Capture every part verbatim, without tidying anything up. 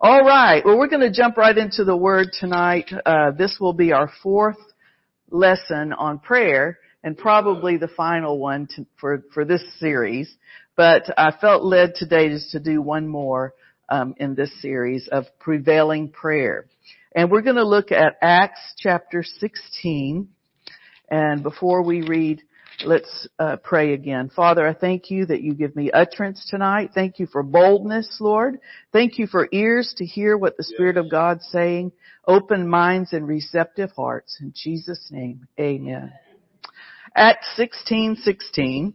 All right. Well, we're going to jump right into the Word tonight. Uh, this will be our fourth lesson on prayer and probably the final one to, for, for this series. But I felt led today just to do one more um, in this series of prevailing prayer. And we're going to look at Acts chapter sixteen. And before we read, let's uh, pray again. Father, I thank you that you give me utterance tonight. Thank you for boldness, Lord. Thank you for ears to hear what the Spirit of God's saying. Open minds and receptive hearts. In Jesus' name, amen. Acts sixteen sixteen,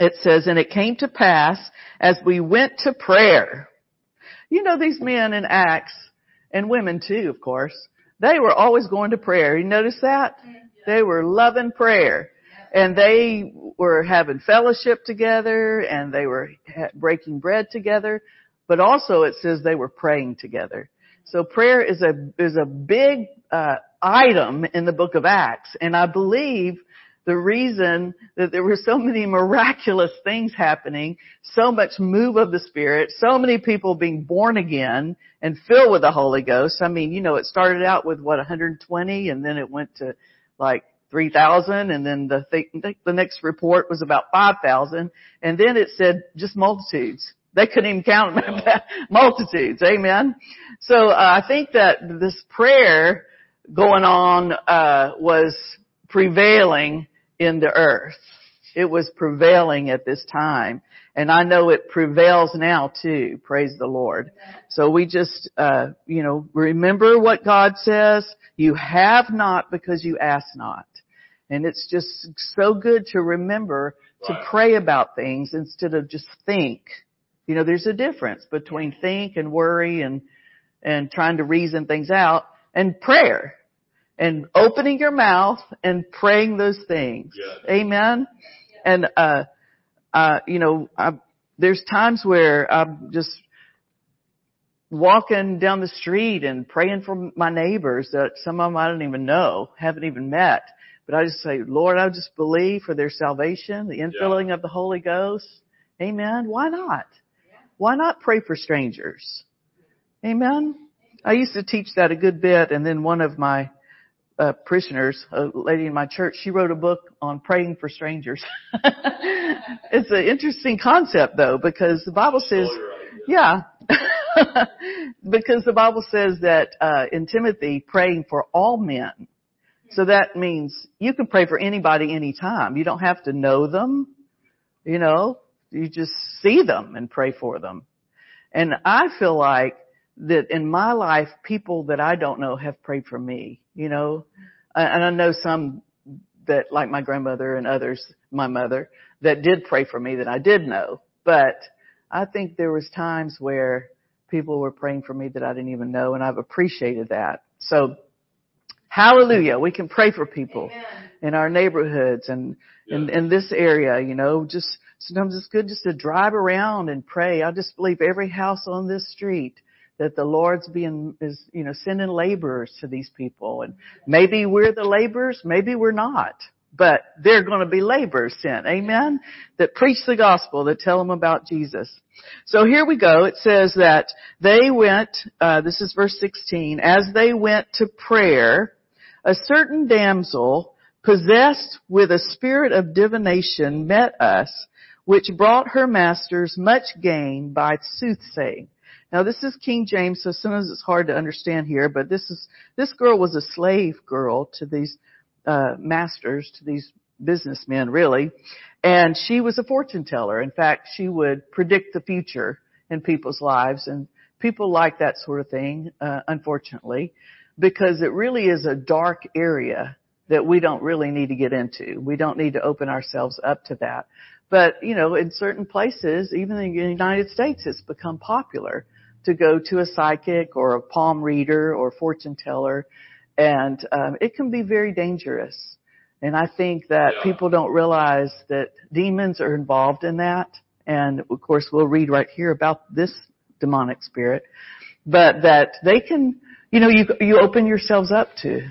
it says, "And it came to pass as we went to prayer." You know, these men in Acts, and women too, of course, they were always going to prayer. You notice that? They were loving prayer. And they were having fellowship together, and they were breaking bread together. But also it says they were praying together. So prayer is a is a big uh item in the book of Acts. And I believe the reason that there were so many miraculous things happening, so much move of the Spirit, so many people being born again and filled with the Holy Ghost. I mean, you know, it started out with, what, one hundred twenty, and then it went to, like, three thousand, and then the th- the next report was about five thousand, and then it said just multitudes. They couldn't even count them. Multitudes, amen. So uh, I think that this prayer going on uh was prevailing in the earth. It was prevailing at this time, and I know it prevails now too. Praise the Lord. So we just uh you know remember what God says: "You have not because you ask not." And it's just so good to remember to right. pray about things instead of just think. You know, there's a difference between think and worry and, and trying to reason things out, and prayer and opening your mouth and praying those things. Yeah. Amen. Yeah. And, uh, uh, you know, I, there's times where I'm just walking down the street and praying for my neighbors that some of them I don't even know, haven't even met. But I just say, Lord, I just believe for their salvation, the infilling yeah. of the Holy Ghost. Amen. Why not? Yeah. Why not pray for strangers? Amen. I used to teach that a good bit. And then one of my uh, parishioners, a lady in my church, she wrote a book on praying for strangers. It's an interesting concept, though, because the Bible says, right, yeah, yeah. because the Bible says that uh, in Timothy, praying for all men. So that means you can pray for anybody anytime. You don't have to know them. You know, you just see them and pray for them. And I feel like that in my life, people that I don't know have prayed for me, you know. And I know some that, like my grandmother and others, my mother, that did pray for me that I did know. But I think there was times where people were praying for me that I didn't even know, and I've appreciated that. So, hallelujah. We can pray for people Amen. In our neighborhoods and yeah. in, in this area, you know, just sometimes it's good just to drive around and pray. I just believe every house on this street that the Lord's being, is, you know, sending laborers to these people. And maybe we're the laborers, maybe we're not, but they're going to be laborers sent. Amen. That preach the gospel, that tell them about Jesus. So here we go. It says that they went, uh, this is verse sixteen, as they went to prayer, a certain damsel, possessed with a spirit of divination, met us, which brought her masters much gain by soothsaying. Now, this is King James, so sometimes it's hard to understand here, but this is this girl was a slave girl to these uh masters, to these businessmen, really. And she was a fortune teller. In fact, she would predict the future in people's lives, and people like that sort of thing, uh, unfortunately. Because it really is a dark area that we don't really need to get into. We don't need to open ourselves up to that. But, you know, in certain places, even in the United States, it's become popular to go to a psychic or a palm reader or fortune teller. And um, it can be very dangerous. And I think that yeah. people don't realize that demons are involved in that. And, of course, we'll read right here about this demonic spirit. But that they can... You know, you you open yourselves up to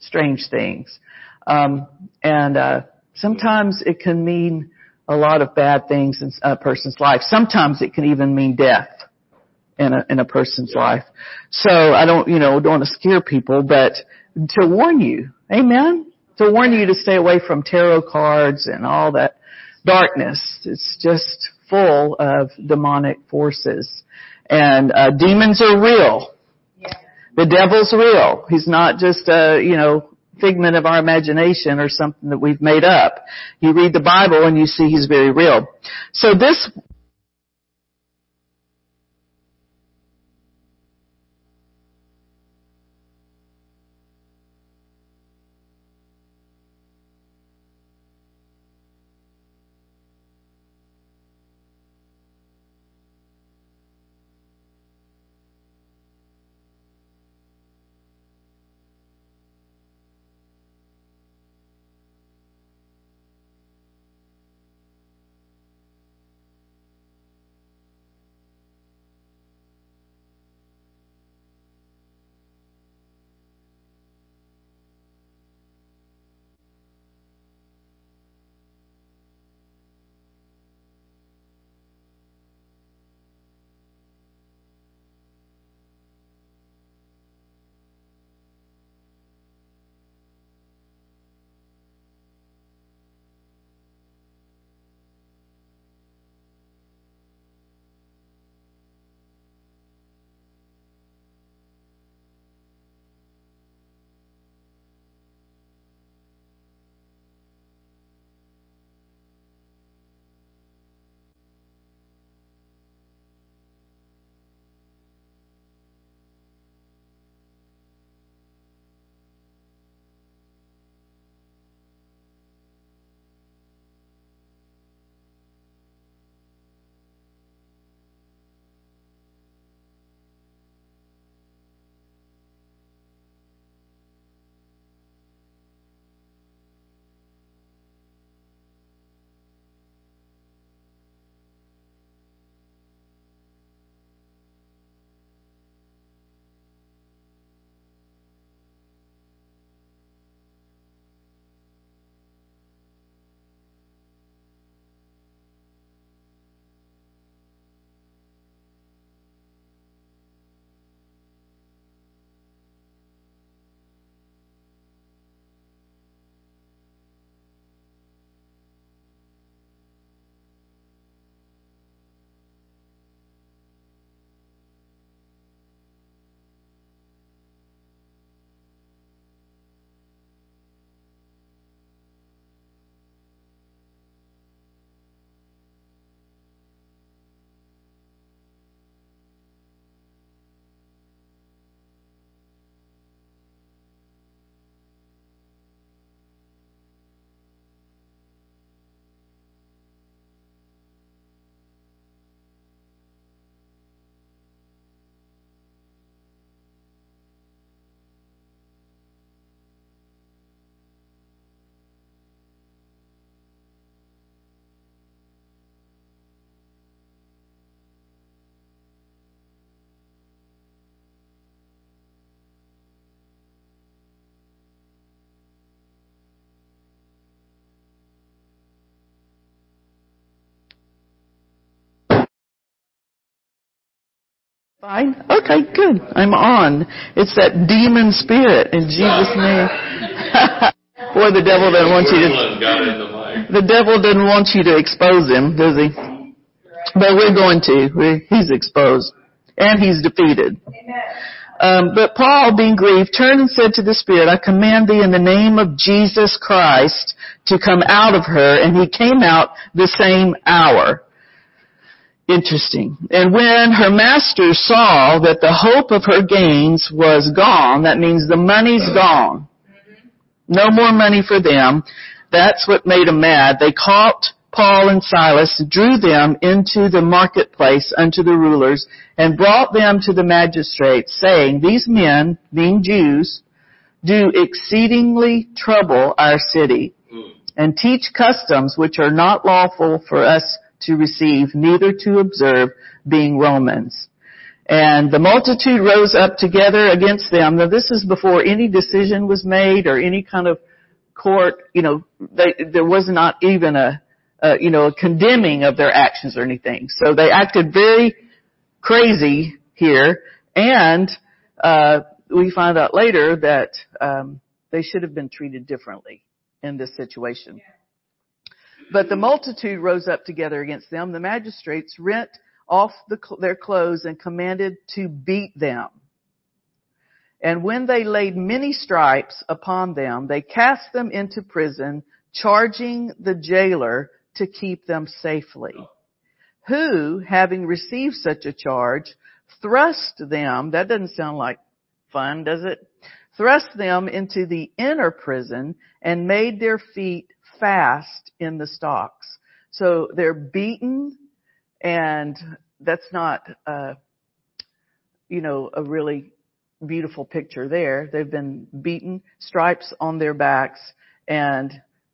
strange things. Um, and uh sometimes it can mean a lot of bad things in a person's life. Sometimes it can even mean death. in a, in a person's yeah. life. So I don't, you know, don't want to scare people, but to warn you, amen, to warn you to stay away from tarot cards and all that darkness. It's just full of demonic forces. And uh, demons are real. Yeah. The devil's real. He's not just a, you know, figment of our imagination or something that we've made up. You read the Bible and you see he's very real. So this... Fine. Okay, good. I'm on. It's that demon spirit in Jesus' name. Boy, the devil doesn't want you to. The devil doesn't want you to expose him, does he? But we're going to. We're, he's exposed and he's defeated. Um, but Paul, being grieved, turned and said to the spirit, "I command thee in the name of Jesus Christ to come out of her." And he came out the same hour. Interesting. And when her master saw that the hope of her gains was gone, that means the money's gone. No more money for them. That's what made him mad. They caught Paul and Silas, drew them into the marketplace unto the rulers, and brought them to the magistrates, saying, "These men, being Jews, do exceedingly trouble our city, and teach customs which are not lawful for us to receive, neither to observe, being Romans. And the multitude rose up together against them." Now this is before any decision was made or any kind of court, you know, they, there was not even a, a, you know, a condemning of their actions or anything. So they acted very crazy here. And uh we find out later that um they should have been treated differently in this situation. But the multitude rose up together against them. The magistrates rent off the, their clothes and commanded to beat them. And when they laid many stripes upon them, they cast them into prison, charging the jailer to keep them safely. Who, having received such a charge, thrust them, that doesn't sound like fun, does it? Thrust them into the inner prison and made their feet fast in the stocks. So they're beaten, and that's not, uh, you know, a really beautiful picture there. They've been beaten, stripes on their backs, and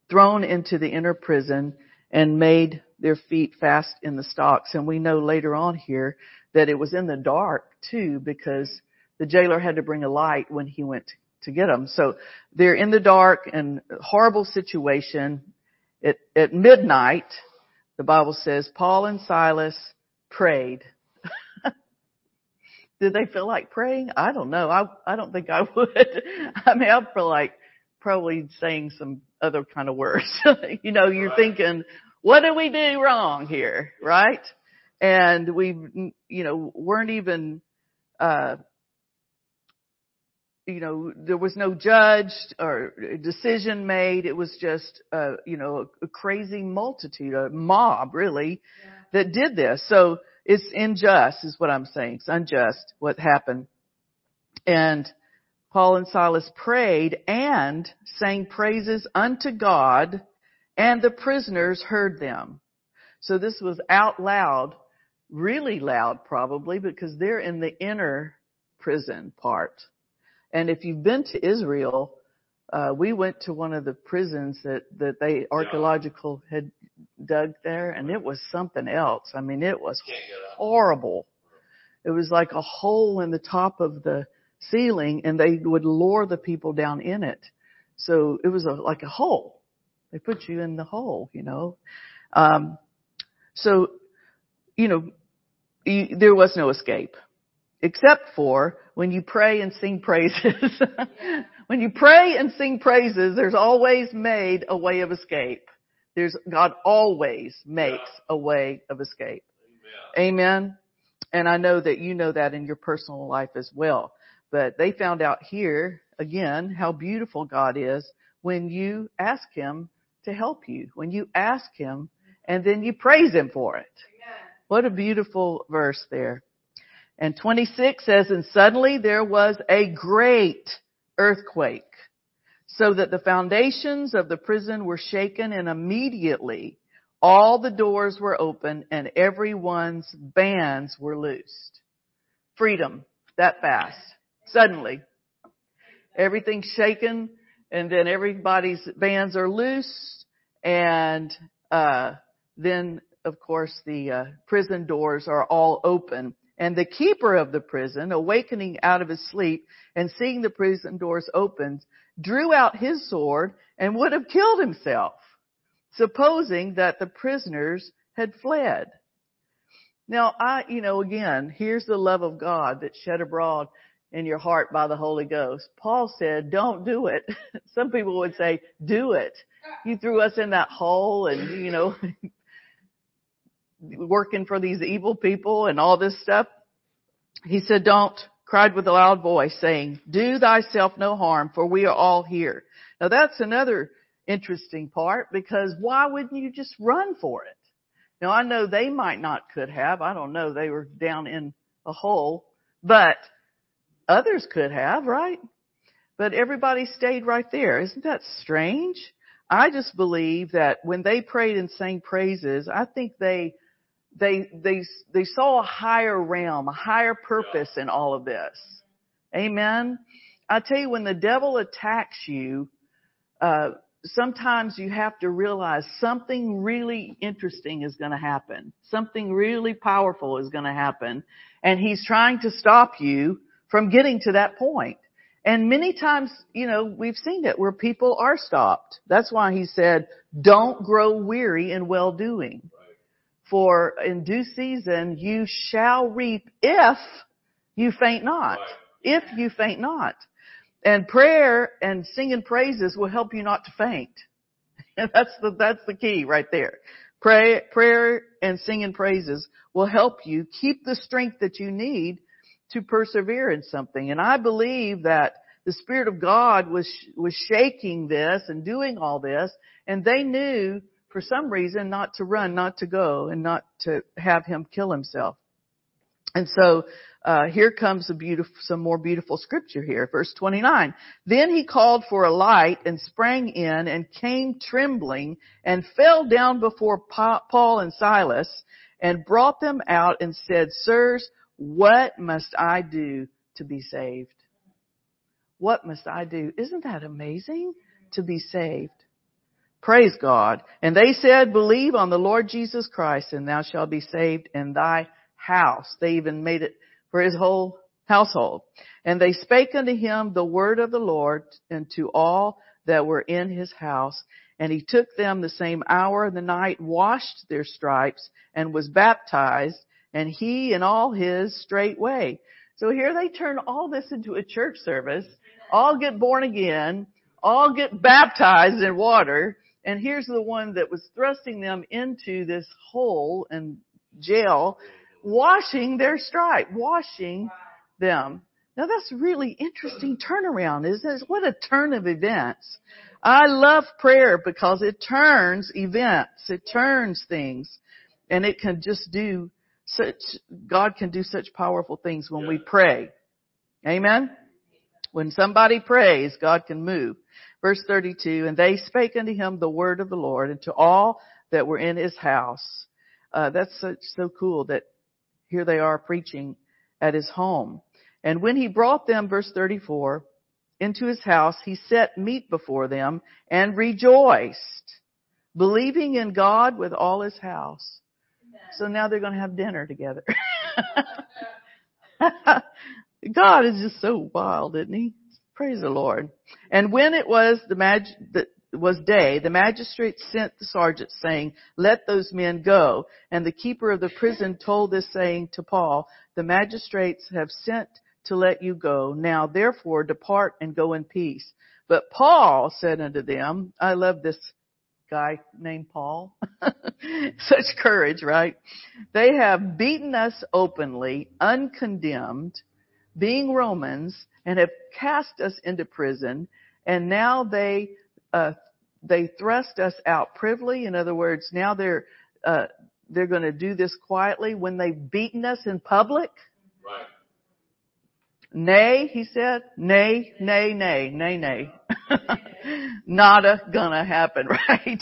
thrown into the inner prison and made their feet fast in the stocks. And we know later on here that it was in the dark too, because the jailer had to bring a light when he went to get them. So they're in the dark and horrible situation. At, at midnight, the Bible says, Paul and Silas prayed. Did they feel like praying? I don't know. I I don't think I would. I mean, I feel like probably saying some other kind of words. You know, you're right. Thinking, what did we do wrong here? Right? And we, you know, weren't even, uh, you know, there was no judge or decision made. It was just, uh, you know, a, a crazy multitude, a mob really, yeah, that did this. So it's unjust is what I'm saying. It's unjust what happened. And Paul and Silas prayed and sang praises unto God, and the prisoners heard them. So this was out loud, really loud probably, because they're in the inner prison part. And if you've been to Israel, uh, we went to one of the prisons that, that they archaeological had dug there, and it was something else. I mean, it was horrible. It was like a hole in the top of the ceiling, and they would lure the people down in it. So it was a, like a hole. They put you in the hole, you know. Um, so, you know, you, there was no escape, except for when you pray and sing praises. When you pray and sing praises, there's always made a way of escape. There's God always makes a way of escape. Amen. Amen. And I know that you know that in your personal life as well. But they found out here, again, how beautiful God is when you ask Him to help you, when you ask Him and then you praise Him for it. Amen. What a beautiful verse there. And twenty-six says, and suddenly there was a great earthquake, so that the foundations of the prison were shaken, and immediately all the doors were open and everyone's bands were loosed. Freedom, that fast. Suddenly, everything's shaken, and then everybody's bands are loose, and uh then, of course, the uh, prison doors are all open. And the keeper of the prison, awakening out of his sleep and seeing the prison doors opened, drew out his sword and would have killed himself, supposing that the prisoners had fled. Now, I, you know, again, here's the love of God that's shed abroad in your heart by the Holy Ghost. Paul said, don't do it. Some people would say, do it. You threw us in that hole and, you know, working for these evil people and all this stuff. He said, don't, cried with a loud voice, saying, do thyself no harm, for we are all here. Now that's another interesting part, because why wouldn't you just run for it? Now I know they might not could have. I don't know. They were down in a hole, but others could have, right? But everybody stayed right there. Isn't that strange? I just believe that when they prayed and sang praises, I think they, they, they, they saw a higher realm, a higher purpose in all of this. Amen. I tell you, when the devil attacks you, uh, sometimes you have to realize something really interesting is going to happen. Something really powerful is going to happen. And he's trying to stop you from getting to that point. And many times, you know, we've seen it where people are stopped. That's why he said, don't grow weary in well-doing. Right. For in due season, you shall reap if you faint not. If you faint not. And prayer and singing praises will help you not to faint. And that's the, that's the key right there. Pray, prayer and singing praises will help you keep the strength that you need to persevere in something. And I believe that the Spirit of God was, was shaking this and doing all this. And they knew for some reason not to run, not to go, and not to have him kill himself. And so, uh, here comes a beautiful, some more beautiful scripture here. Verse twenty-nine. Then he called for a light and sprang in and came trembling and fell down before Paul and Silas and brought them out and said, Sirs, what must I do to be saved? What must I do? Isn't that amazing? To be saved. Praise God. And they said, Believe on the Lord Jesus Christ and thou shalt be saved in thy house. They even made it for his whole household. And they spake unto him the word of the Lord and to all that were in his house. And he took them the same hour of the night, washed their stripes, and was baptized, and he and all his straightway. So here they turn all this into a church service, all get born again, all get baptized in water. And here's the one that was thrusting them into this hole and jail, washing their stripe, washing them. Now that's really interesting turnaround, isn't it? What a turn of events. I love prayer because it turns events, it turns things, and it can just do such, God can do such powerful things when we pray. Amen? When somebody prays, God can move. Verse thirty-two, and they spake unto him the word of the Lord and to all that were in his house. Uh, that's such, so cool that here they are preaching at his home. And when he brought them, verse thirty-four, into his house, he set meat before them and rejoiced, believing in God with all his house. So now they're going to have dinner together. God is just so wild, isn't he? Praise the Lord. And when it was the mag- the, was day, the magistrate sent the sergeant saying, Let those men go. And the keeper of the prison told this saying to Paul, The magistrates have sent to let you go. Now therefore depart and go in peace. But Paul said unto them, I love this guy named Paul. Such courage, right? They have beaten us openly, uncondemned, being Romans, and have cast us into prison, and now they uh they thrust us out privily. In other words, now they're uh they're going to do this quietly when they've beaten us in public. Right. Nay, he said, nay, nay, nay, nay, nay. Nada gonna happen, right?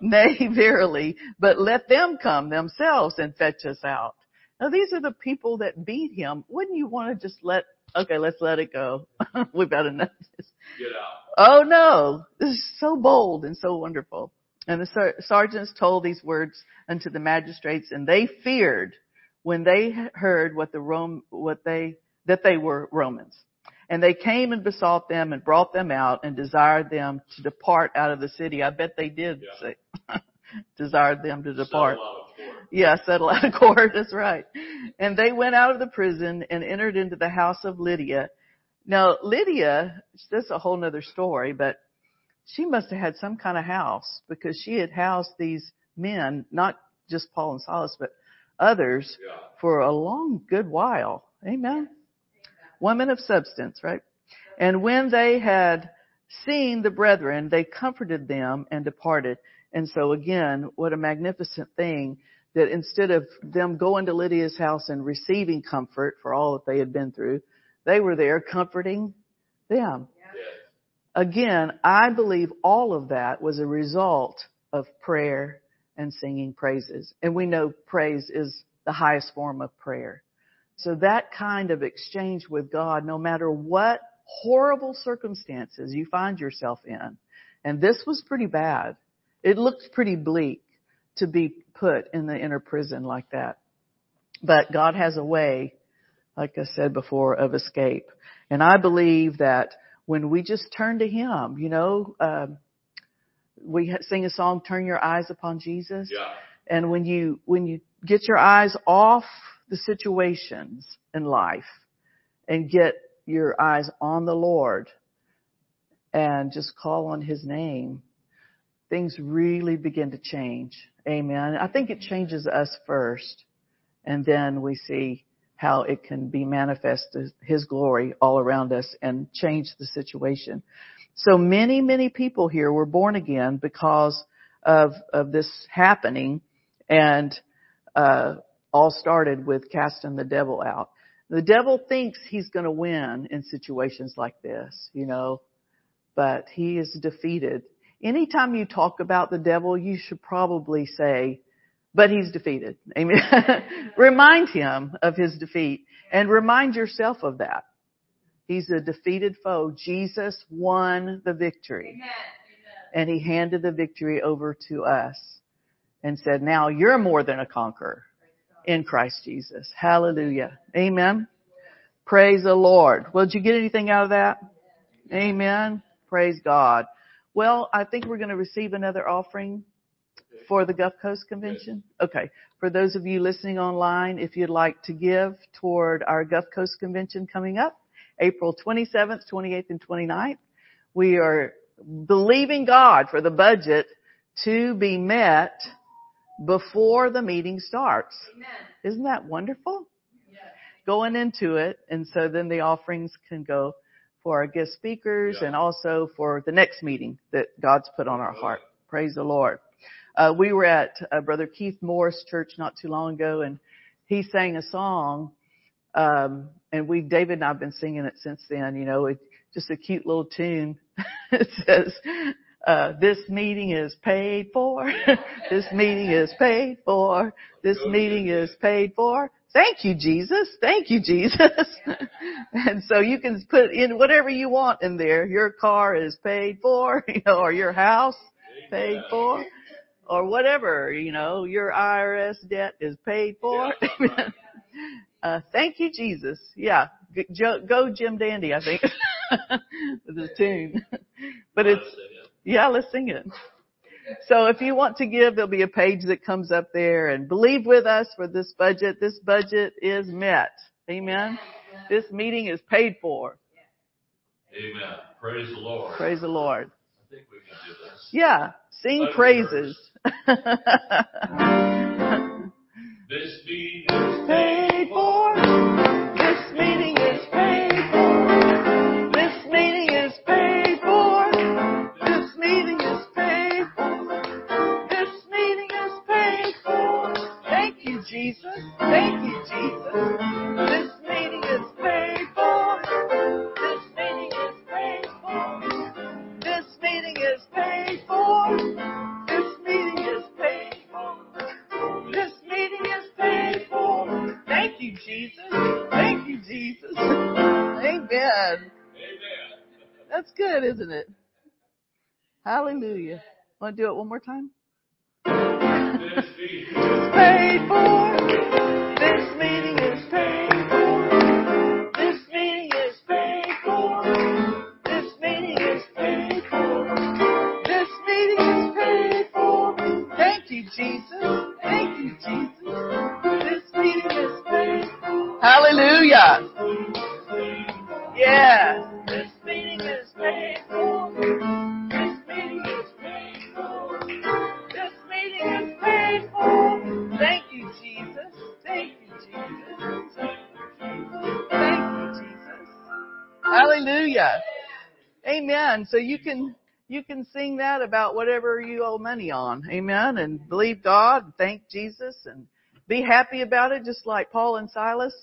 Nay, verily, but let them come themselves and fetch us out. Now, these are the people that beat him. Wouldn't you want to just let, okay, let's let it go. We've had enough of this. Get out. Oh, no. This is so bold and so wonderful. And the ser- sergeants told these words unto the magistrates, and they feared when they heard what the Rome, what they, that they were Romans. And they came and besought them and brought them out and desired them to depart out of the city. I bet they did yeah. say, desired them to depart. Yeah, settle out of court. That's right. And they went out of the prison and entered into the house of Lydia. Now, Lydia, that's a whole nother story, but she must have had some kind of house because she had housed these men, not just Paul and Silas, but others yeah. for a long, good while. Amen. Women of substance, right? And when they had seen the brethren, they comforted them and departed. And so again, what a magnificent thing that instead of them going to Lydia's house and receiving comfort for all that they had been through, they were there comforting them. Yeah. Again, I believe all of that was a result of prayer and singing praises. And we know praise is the highest form of prayer. So that kind of exchange with God, no matter what horrible circumstances you find yourself in, and this was pretty bad. It looked pretty bleak to be put in the inner prison like that. But God has a way, like I said before, of escape. And I believe that when we just turn to Him, you know, um, we sing a song, Turn Your Eyes Upon Jesus. Yeah. And when you, when you get your eyes off the situations in life and get your eyes on the Lord and just call on his name, things really begin to change. Amen. I think it changes us first, and then we see how it can be manifest as his glory all around us and change the situation. So many, many people here were born again because of, of this happening, and uh, all started with casting the devil out. The devil thinks he's going to win in situations like this, you know, but he is defeated. Anytime you talk about the devil, you should probably say, but he's defeated. Amen. Remind him of his defeat, and remind yourself of that. He's a defeated foe. Jesus won the victory. Amen. Amen. And he handed the victory over to us and said, now you're more than a conqueror in Christ Jesus. Hallelujah. Amen. Praise the Lord. Well, did you get anything out of that? Amen. Praise God. Well, I think we're going to receive another offering for the Gulf Coast Convention. Okay. For those of you listening online, if you'd like to give toward our Gulf Coast Convention coming up, April twenty-seventh, twenty-eighth, and twenty-ninth, we are believing God for the budget to be met before the meeting starts. Amen. Isn't that wonderful? Yes. Going into it. And so then the offerings can go for our guest speakers, yeah, and also for the next meeting that God's put on our heart. Praise the Lord. Uh, we were at uh, Brother Keith Morris' church not too long ago, and he sang a song, um, and we, David and I have been singing it since then. You know, it's just a cute little tune. It says, uh, this meeting is paid for. This meeting is paid for. This meeting is paid for. Thank you, Jesus. Thank you, Jesus. And so you can put in whatever you want in there. Your car is paid for, you know, or your house paid for, or whatever, you know, your I R S debt is paid for. Amen. Uh, thank you, Jesus. Yeah. Go, go Jim Dandy, I think. The tune. But it's, yeah, let's sing it. So if you want to give, there'll be a page that comes up there, and believe with us for this budget. This budget is met. Amen. This meeting is paid for. Amen. Praise the Lord. Praise the Lord. I think we can do this. Yeah. Sing Let praises. This meeting is paid for. This meeting is paid for. This meeting is paid for. This meeting is paid for. This meeting is paid for. Thank you, Jesus. Thank you, Jesus. This meeting is paid for. This meeting is paid for. This meeting is paid for. This meeting is paid for. This meeting is paid for. Thank you, Jesus. Thank you, Jesus. Amen. Amen. That's good, isn't it? Hallelujah. Want to do it one more time? This meeting is paid for. This meeting is paid for. This meeting is paid for. This meeting is paid for. This meeting is paid for. Thank you, Jesus. Thank you, Jesus. This meeting is paid for. Hallelujah. Yes. This meeting is paid for. This meeting is paid for. This meeting is paid for. Thank you, Jesus. Thank you, Jesus. Thank you, Jesus. Hallelujah. Amen. So you can you can sing that about whatever you owe money on. Amen. And believe God and thank Jesus and be happy about it, just like Paul and Silas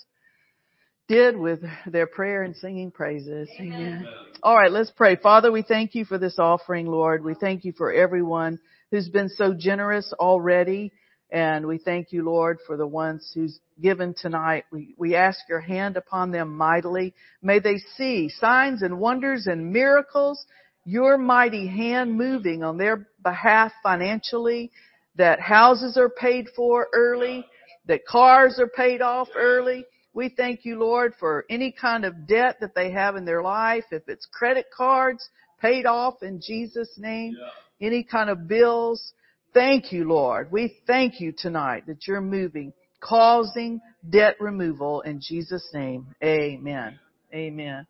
did with their prayer and singing praises. Amen. Amen. All right, let's pray. Father, we thank you for this offering, Lord. We thank you for everyone who's been so generous already. And we thank you, Lord, for the ones who's given tonight. We, we ask your hand upon them mightily. May they see signs and wonders and miracles, your mighty hand moving on their behalf financially, that houses are paid for early, that cars are paid off early. We thank you, Lord, for any kind of debt that they have in their life. If it's credit cards, paid off in Jesus' name, yeah, any kind of bills. Thank you, Lord. We thank you tonight that you're moving, causing debt removal in Jesus' name. Amen. Amen.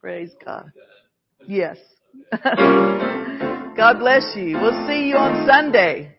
Praise God. Yes. God bless you. We'll see you on Sunday.